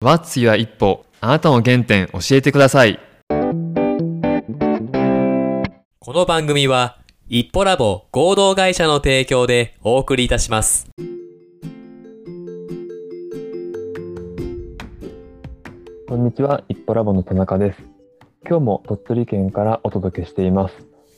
What's your 一歩、あなたの原点教えてください。この番組は一歩ラボ合同会社の提供でお送りいたします。こんにちは、一歩ラボの田中です。今日も鳥取県からお届けしています。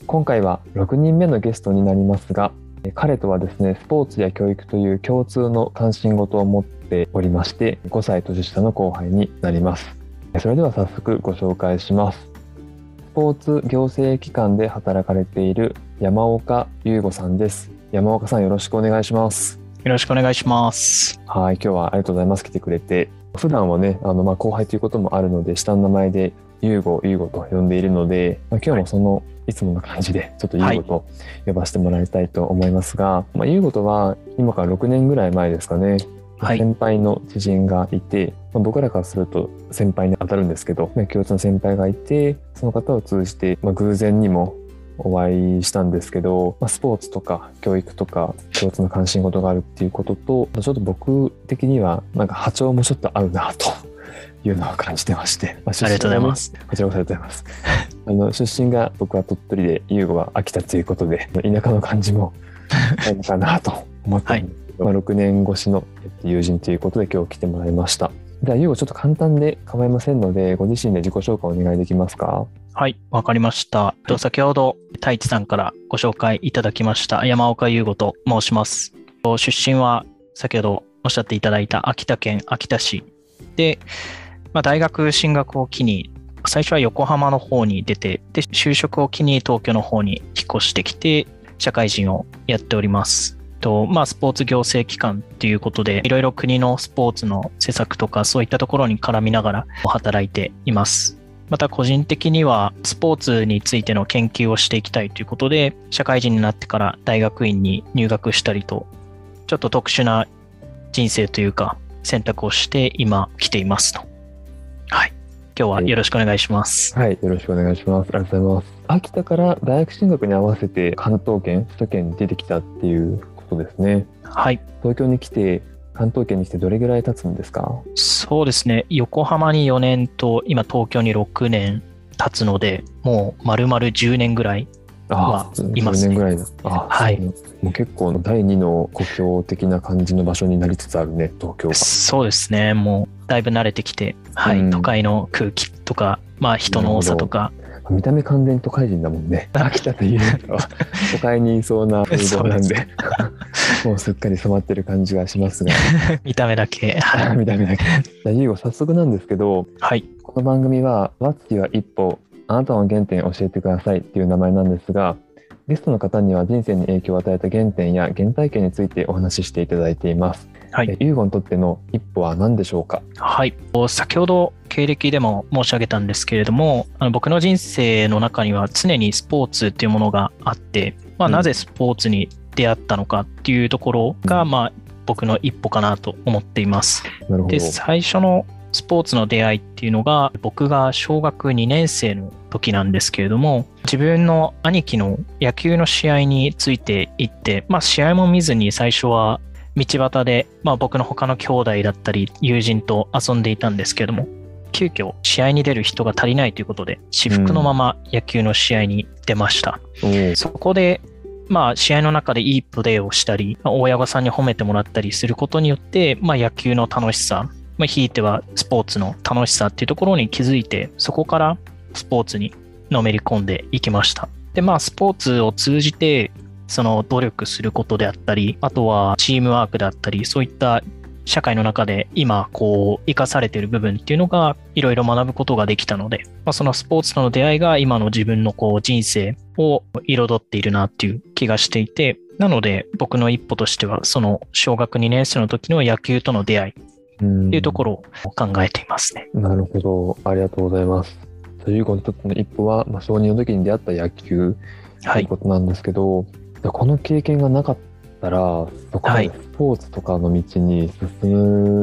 今回は6人目のゲストになりますが、彼とはですね、スポーツや教育という共通の関心事を持っておりまして、5歳年下の後輩になります。それでは早速ご紹介します。スポーツ行政機関で働かれている山岡優吾さんです。山岡さん、よろしくお願いします。よろしくお願いします。はい、今日はありがとうございます。来てくれて。普段はね、後輩ということもあるので、下の名前で優吾と呼んでいるので、今日もその、はい、いつもの感じでちょっと優吾と呼ばせてもらいたいと思いますが、優吾とは今から6年ぐらい前ですかね、はい、先輩の知人がいて、僕らからすると先輩に当たるんですけど、共通の先輩がいて、その方を通じて、偶然にもお会いしたんですけど、スポーツとか教育とか共通の関心事があるっていうことと、ちょっと僕的にはなんか波長もちょっと合うなというのを感じてまして、ありがとうございます。こちらこそありがとうございます。出身が僕は鳥取で、優吾は秋田ということで、田舎の感じもあるのかなと思って、はい、6年越しの友人ということで今日来てもらいました。では優吾、ちょっと簡単で構いませんので、ご自身で自己紹介お願いできますか？はい、わかりました。はい、先ほど太一さんからご紹介いただきました山岡優吾と申します。出身は先ほどおっしゃっていただいた秋田県秋田市で、大学進学を機に最初は横浜の方に出て、で就職を機に東京の方に引っ越してきて社会人をやっております。スポーツ行政機関ということで、いろいろ国のスポーツの施策とかそういったところに絡みながら働いています。また個人的にはスポーツについての研究をしていきたいということで、社会人になってから大学院に入学したりと、ちょっと特殊な人生というか選択をして今来ていますと。はい、今日はよろしくお願いします。はい、よろしくお願いします。ありがとうございます。秋田から大学進学に合わせて関東圏、首都圏に出てきたっていうことですね。はい。東京に来て、関東圏に来てどれぐらい経つんですか？そうですね、横浜に4年と今東京に6年経つので、もう丸々10年ぐらいはいますね。10年ぐらいだ。はい、もう結構第2の故郷的な感じの場所になりつつあるね、東京が。そうですね、もうだいぶ慣れてきて、はい、都会の空気とか、人の多さとか。見た目完全に都会人だもんね。秋田というと都会にいそうな風貌なんでもうすっかり染まってる感じがしますが見た目だけ見た目だけ。じゃあ優吾、早速なんですけど、はい、この番組は What's your 一歩、あなたの原点を教えてくださいっていう名前なんですが、ゲストの方には人生に影響を与えた原点や原体験についてお話ししていただいています。はい、優吾にとっての一歩は何でしょうか？はい、先ほど経歴でも申し上げたんですけれども、僕の人生の中には常にスポーツっていうものがあって、なぜスポーツに出会ったのかっていうところが、僕の一歩かなと思っています。なるほど。で、最初のスポーツの出会いっていうのが、僕が小学2年生の時なんですけれども、自分の兄貴の野球の試合について行って、試合も見ずに最初は道端で、僕の他の兄弟だったり友人と遊んでいたんですけれども、急遽試合に出る人が足りないということで、私服のまま野球の試合に出ました。そこで試合の中でいいプレーをしたり、親御さんに褒めてもらったりすることによって、野球の楽しさ、ひいてはスポーツの楽しさっていうところに気づいて、そこからスポーツにのめり込んでいきました。で、スポーツを通じてその努力することであったり、あとはチームワークだったり、そういった社会の中で今生かされている部分っていうのがいろいろ学ぶことができたので、そのスポーツとの出会いが今の自分の人生を彩っているなっていう気がしていて、なので僕の一歩としては、その小学2年生の時の野球との出会いっていうところを考えていますね。なるほど、ありがとうございます。優吾にとっての一歩は、小2の時に出会った野球ということなんですけど、この経験がなかったら、そこまでスポーツとかの道に進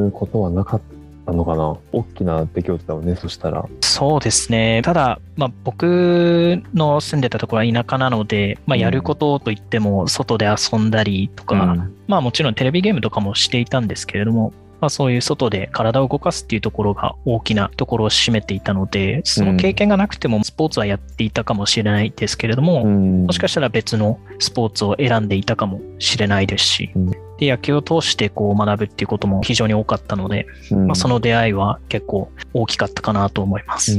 むことはなかったのかな。大きな出来事だよね、そしたら。そうですね。ただ、僕の住んでたところは田舎なので、やることといっても外で遊んだりとか、もちろんテレビゲームとかもしていたんですけれども、そういう外で体を動かすっていうところが大きなところを占めていたので、その経験がなくてもスポーツはやっていたかもしれないですけれども、もしかしたら別のスポーツを選んでいたかもしれないですし、で野球を通してこう学ぶっていうことも非常に多かったので、その出会いは結構大きかったかなと思います。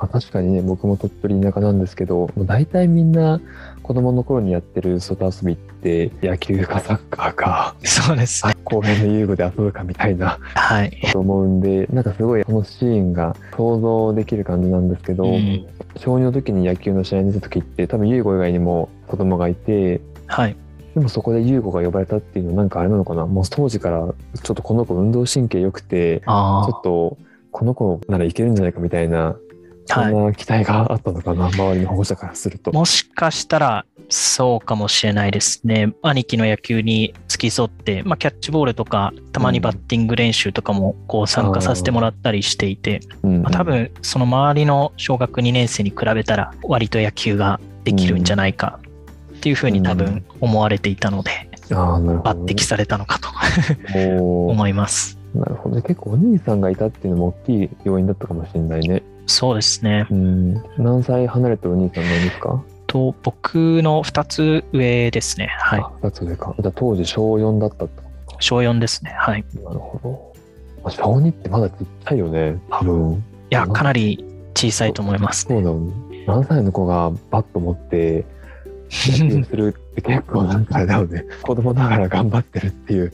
確かにね、僕も鳥取田舎なんですけど、大体みんな子供の頃にやってる外遊びって野球かサッカーか、そうですね、公園の遊具で遊ぶかみたいなと思うんで、なんかすごいそのシーンが想像できる感じなんですけど、小2の時に野球の試合に出た時って多分優吾以外にも子供がいて、はい、でもそこで優吾が呼ばれたっていうのはなんかあれなのかな、もう当時からちょっとこの子運動神経良くて、ちょっとこの子ならいけるんじゃないかみたいな、そんな期待があったのかな、はい、周りの保護者からすると。もしかしたらそうかもしれないですね。兄貴の野球に付き添って、キャッチボールとかたまにバッティング練習とかもこう参加させてもらったりしていて、多分その周りの小学2年生に比べたら割と野球ができるんじゃないかっていうふうに多分思われていたので、抜擢されたのかと思います。なるほど、結構お兄さんがいたっていうのも大きい要因だったかもしれないね。そうですね。何歳離れてお兄さんなんですか？僕の2つ上ですね。はい。2つ上か。じゃあ当時小4だったってことか。小4ですね。はい。なるほど。小2ってまだちっちゃいよね。多分。いや、かなり小さいと思いますね。そうだよね。何歳の子がバット持って野球するって結構なんかあれだよね。子供ながら頑張ってるっていう。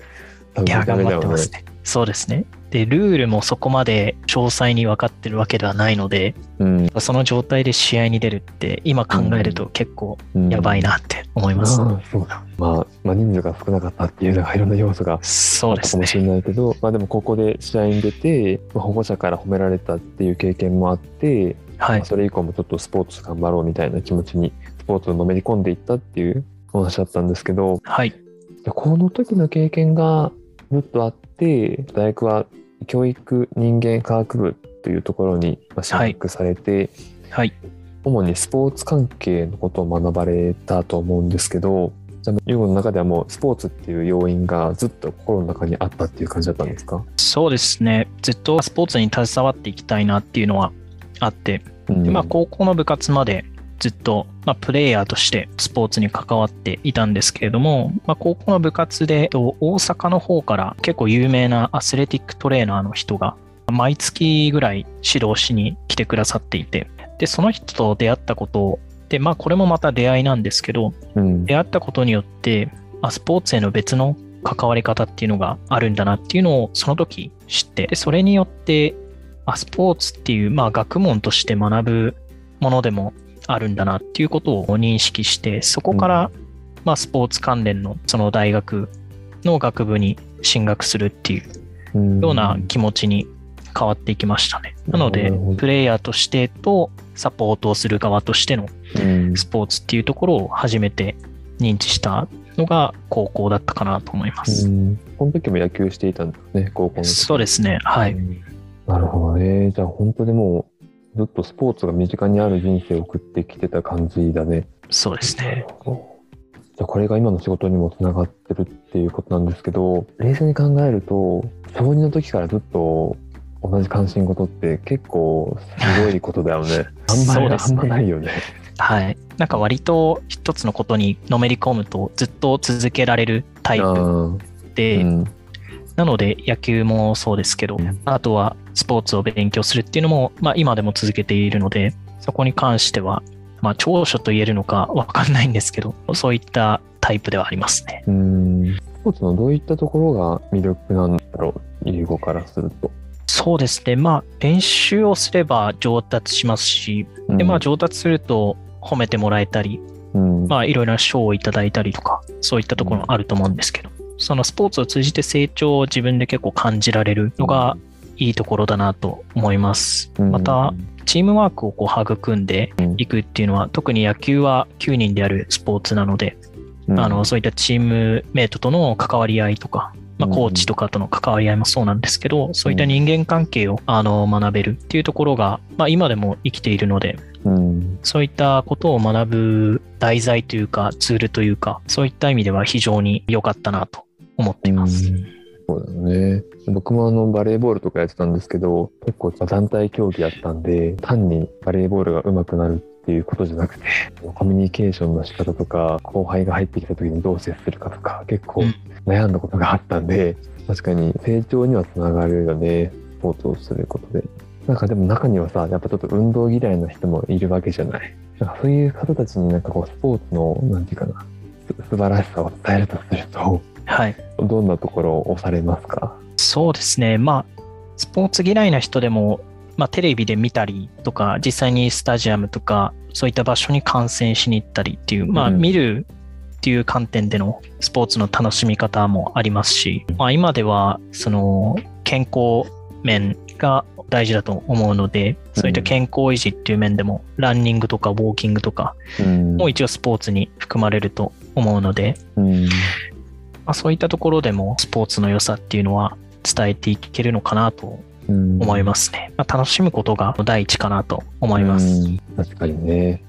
いや、頑張ってますね。そうですね。でルールもそこまで詳細に分かってるわけではないので、その状態で試合に出るって今考えると結構やばいなって思います。そうだ。人数が少なかったっていうのがいろんな要素があったかもしれないけど、ね、でもここで試合に出て保護者から褒められたっていう経験もあって、はい、それ以降もちょっとスポーツ頑張ろうみたいな気持ちにスポーツをのめり込んでいったっていうお話だったんですけど、はい、この時の経験がずっとあって大学は教育人間科学部というところに進学されて、はいはい、主にスポーツ関係のことを学ばれたと思うんですけど、優吾の中ではもうスポーツっていう要因がずっと心の中にあったっていう感じだったんですか？そうですね、ずっとスポーツに携わっていきたいなっていうのはあって、で高校の部活までずっと、プレイヤーとしてスポーツに関わっていたんですけれども、高校の部活で大阪の方から結構有名なアスレティックトレーナーの人が毎月ぐらい指導しに来てくださっていて、でその人と出会ったことで、これもまた出会いなんですけど、出会ったことによってスポーツへの別の関わり方っていうのがあるんだなっていうのをその時知って、でそれによってスポーツっていう、学問として学ぶものでもあるんだなっていうことを認識して、そこからスポーツ関連のその大学の学部に進学するっていうような気持ちに変わっていきましたね。なのでプレイヤーとしてとサポートをする側としてのスポーツっていうところを初めて認知したのが高校だったかなと思います。この時も野球していたんだね、高校の時。そうですね、はい。なるほどね。じゃあ本当にもうずっとスポーツが身近にある人生を送ってきてた感じだね。そうですね。じゃあこれが今の仕事にもつながってるっていうことなんですけど、冷静に考えると小2の時からずっと同じ関心事って結構すごいことだよね。あんまないよね。はい。なんか割と一つのことにのめり込むとずっと続けられるタイプで、なので野球もそうですけど、あとはスポーツを勉強するっていうのも、今でも続けているので、そこに関しては、長所と言えるのか分かんないんですけど、そういったタイプではありますね。スポーツのどういったところが魅力なんだろう、優吾からすると。そうですね、練習をすれば上達しますし、で上達すると褒めてもらえたり、いろいろな賞をいただいたりとか、そういったところもあると思うんですけど、そのスポーツを通じて成長を自分で結構感じられるのがいいところだなと思います。またチームワークをこう育んでいくっていうのは、特に野球は9人でやるスポーツなので、そういったチームメイトとの関わり合いとか、コーチとかとの関わり合いもそうなんですけど、そういった人間関係を学べるっていうところが、今でも生きているので、そういったことを学ぶ題材というかツールというか、そういった意味では非常に良かったなと思っています。そうだね。僕もバレーボールとかやってたんですけど、結構団体競技やったんで、単にバレーボールが上手くなるっていうことじゃなくて、コミュニケーションの仕方とか、後輩が入ってきた時にどう接するかとか、結構悩んだことがあったんで、確かに成長にはつながるよね、スポーツをすることで。なんかでも中にはさ、やっぱちょっと運動嫌いな人もいるわけじゃない。なんかそういう方たちになんかこうスポーツのなんていうかな、素晴らしさを伝えるとすると、はい、どんなところを押されますか？そうですね、まあ、スポーツ嫌いな人でも、まあ、テレビで見たりとか、実際にスタジアムとかそういった場所に観戦しに行ったりっていう、まあ、見るっていう観点でのスポーツの楽しみ方もありますし、まあ、今ではその健康面が大事だと思うので、そういった健康維持っていう面でも、ランニングとかウォーキングとかも一応スポーツに含まれると思うので、まあ、そういったところでもスポーツの良さっていうのは伝えていけるのかなと思いますね。まあ、楽しむことが第一かなと思います。確かにね。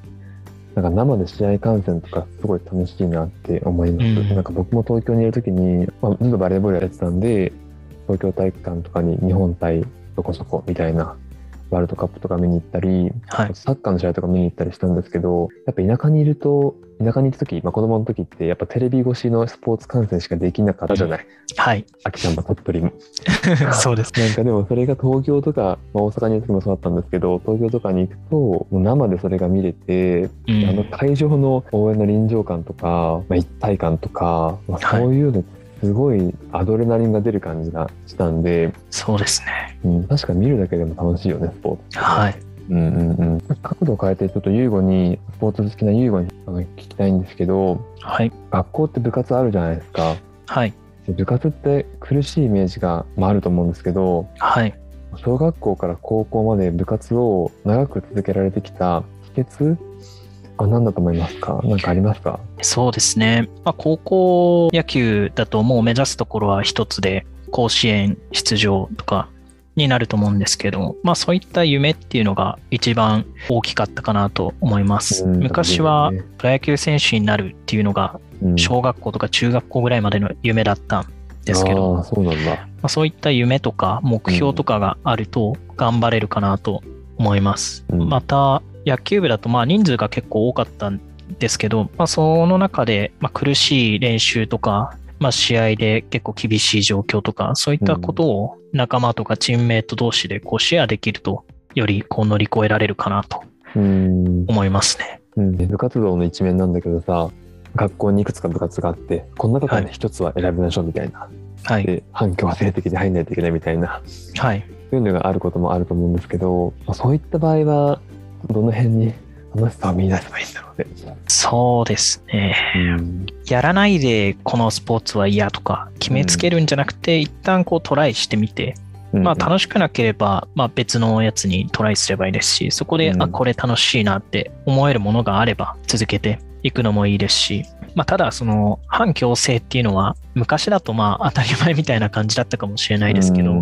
なんか生で試合観戦とかすごい楽しいなって思います。なんか僕も東京にいるときに、まあ、ずっとバレーボールやってたんで、東京体育館とかに日本対そこそこみたいなワールドカップとか見に行ったり、はい、サッカーの試合とか見に行ったりしたんですけど、やっぱ田舎にいる時、まあ、子供の時ってやっぱテレビ越しのスポーツ観戦しかできなかったじゃない。はい。秋田も鳥取も。そうです。なんかでもそれが東京とか、まあ、大阪にいる時もそうだったんですけど、東京とかに行くともう生でそれが見れて、会場の応援の臨場感とか、まあ、一体感とか、まあ、そういうの、はい、すごいアドレナリンが出る感じがしたんで。そうですね、確か見るだけでも楽しいよね、スポーツ。はい、角度を変えてちょっとユーゴに、スポーツ好きなユーゴに聞きたいんですけど、はい、学校って部活あるじゃないですか。はい、部活って苦しいイメージが、まあ、あると思うんですけど、はい、小学校から高校まで部活を長く続けられてきた秘訣、何だと思いますか？何かありますか？そうですね、まあ、高校野球だともう目指すところは一つで、甲子園出場とかになると思うんですけど、まあ、そういった夢っていうのが一番大きかったかなと思います。昔はプロ野球選手になるっていうのが小学校とか中学校ぐらいまでの夢だったんですけど、そういった夢とか目標とかがあると頑張れるかなと思います。また野球部だとまあ人数が結構多かったんですけど、まあ、その中でまあ苦しい練習とか、まあ、試合で結構厳しい状況とか、そういったことを仲間とかチームメート同士でこうシェアできると、よりこう乗り越えられるかなと思いますね。部活動の一面なんだけどさ、学校にいくつか部活があって、この中から一つは選びましょうみたいな、はい、で反強制的で入んないといけないみたいな、はい、そういうのがあることもあると思うんですけど、そういった場合はどの辺に楽しさを見出せばいいんだろうね。そうですね、やらないでこのスポーツは嫌とか決めつけるんじゃなくて、一旦こうトライしてみて、まあ、楽しくなければ、まあ、別のやつにトライすればいいですし、そこで、あ、これ楽しいなって思えるものがあれば続けていくのもいいですし、まあ、ただその反強制っていうのは昔だとまあ当たり前みたいな感じだったかもしれないですけど、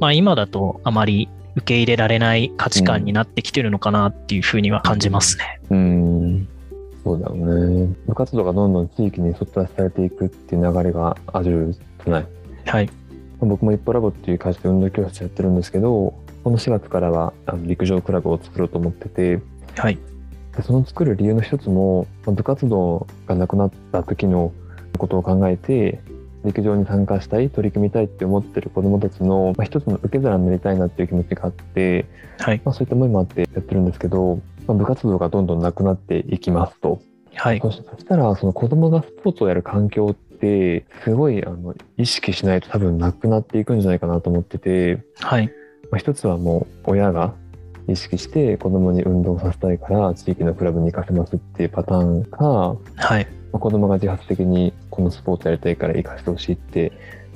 まあ、今だとあまり受け入れられない価値観になってきてるのかなっていうふうには感じますね。そうだよね。部活動がどんどん地域にそっとされていくっていう流れがあるじゃない。はい。僕も一歩ラボっていう会社で運動教室やってるんですけど、この4月からは陸上クラブを作ろうと思ってて、はい。でその作る理由の一つも、部活動がなくなった時のことを考えて、陸上に参加したい、取り組みたいって思ってる子どもたちの、まあ、一つの受け皿になりたいなっていう気持ちがあって、はい、まあ、そういった思いもあってやってるんですけど、まあ、部活動がどんどんなくなっていきますと、はい、そしたらその子どもがスポーツをやる環境ってすごい意識しないと多分なくなっていくんじゃないかなと思ってて、はい、まあ、一つはもう親が意識して子どもに運動させたいから地域のクラブに行かせますっていうパターンか、はい、子供が自発的にこのスポーツやりたいから行かせてほしいって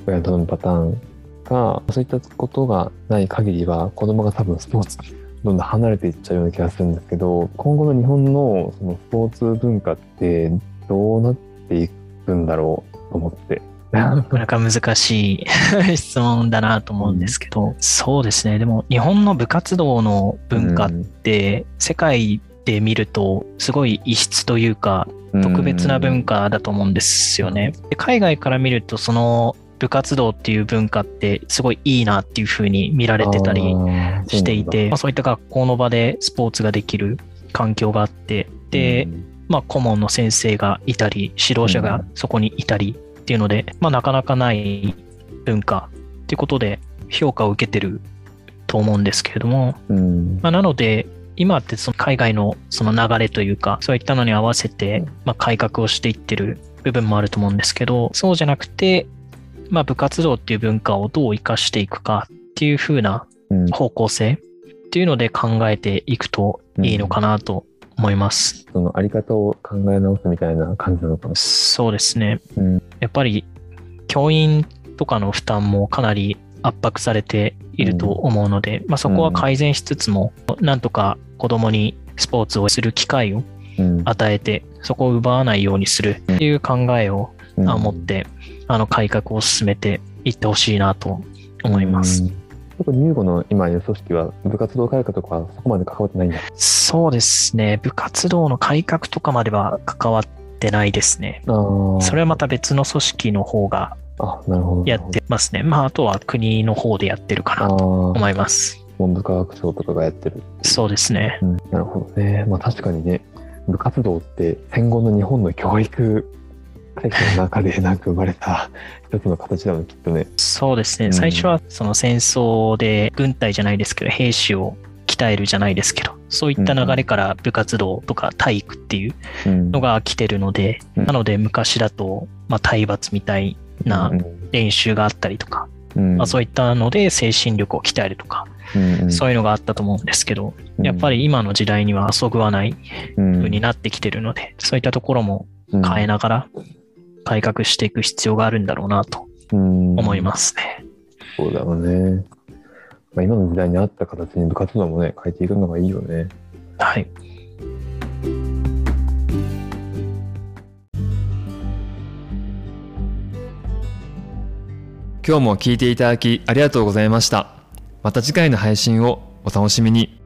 親に頼むパターンが、そういったことがない限りは子供が多分スポーツどんどん離れていっちゃうような気がするんですけど、今後の日本のそのスポーツ文化ってどうなっていくんだろうと思って、なかなか難しい質問だなと思うんですけど、そうですね。でも日本の部活動の文化って世界で見るとすごい異質というか特別な文化だと思うんですよね。で海外から見るとその部活動っていう文化ってすごいいいなっていう風に見られてたりしていて、そういった学校の場でスポーツができる環境があって、で、顧問の先生がいたり指導者がそこにいたりっていうので、なかなかない文化っていうことで評価を受けてると思うんですけれども、なので今ってその海外のその流れというか、そういったのに合わせて改革をしていってる部分もあると思うんですけど、そうじゃなくて部活動っていう文化をどう生かしていくかっていう風な方向性っていうので考えていくといいのかなと思います。そのあり方を考え直すみたいな感じなのかな。そうですね。やっぱり教員とかの負担もかなり圧迫されていると思うので、そこは改善しつつも、なんとか子供にスポーツをする機会を与えて、そこを奪わないようにするっていう考えを持って、改革を進めていってほしいなと思います。特にユーゴの今の組織は部活動改革とかはそこまで関わってないんだ。そうですね。部活動の改革とかまでは関わってないですね。それはまた別の組織の方がやってますね。あとは国の方でやってるかなと思います。文部科学省とかがやってる。そうですね。なるほどね。確かにね、部活動って戦後の日本の教育会社の中で生まれた一つの形だもん、きっとね。そうですね。最初はその戦争で軍隊じゃないですけど、兵士を鍛えるじゃないですけど、そういった流れから部活動とか体育っていうのが来てるので、なので昔だと体罰みたいな練習があったりとか、そういったので精神力を鍛えるとか、そういうのがあったと思うんですけど、やっぱり今の時代にはそぐわない風になってきてるので、そういったところも変えながら改革していく必要があるんだろうなと思いますね。そうだろうね。今の時代に合った形に部活動もね、変えていくのがいいよね。はい。今日も聞いていただきありがとうございました。また次回の配信をお楽しみに。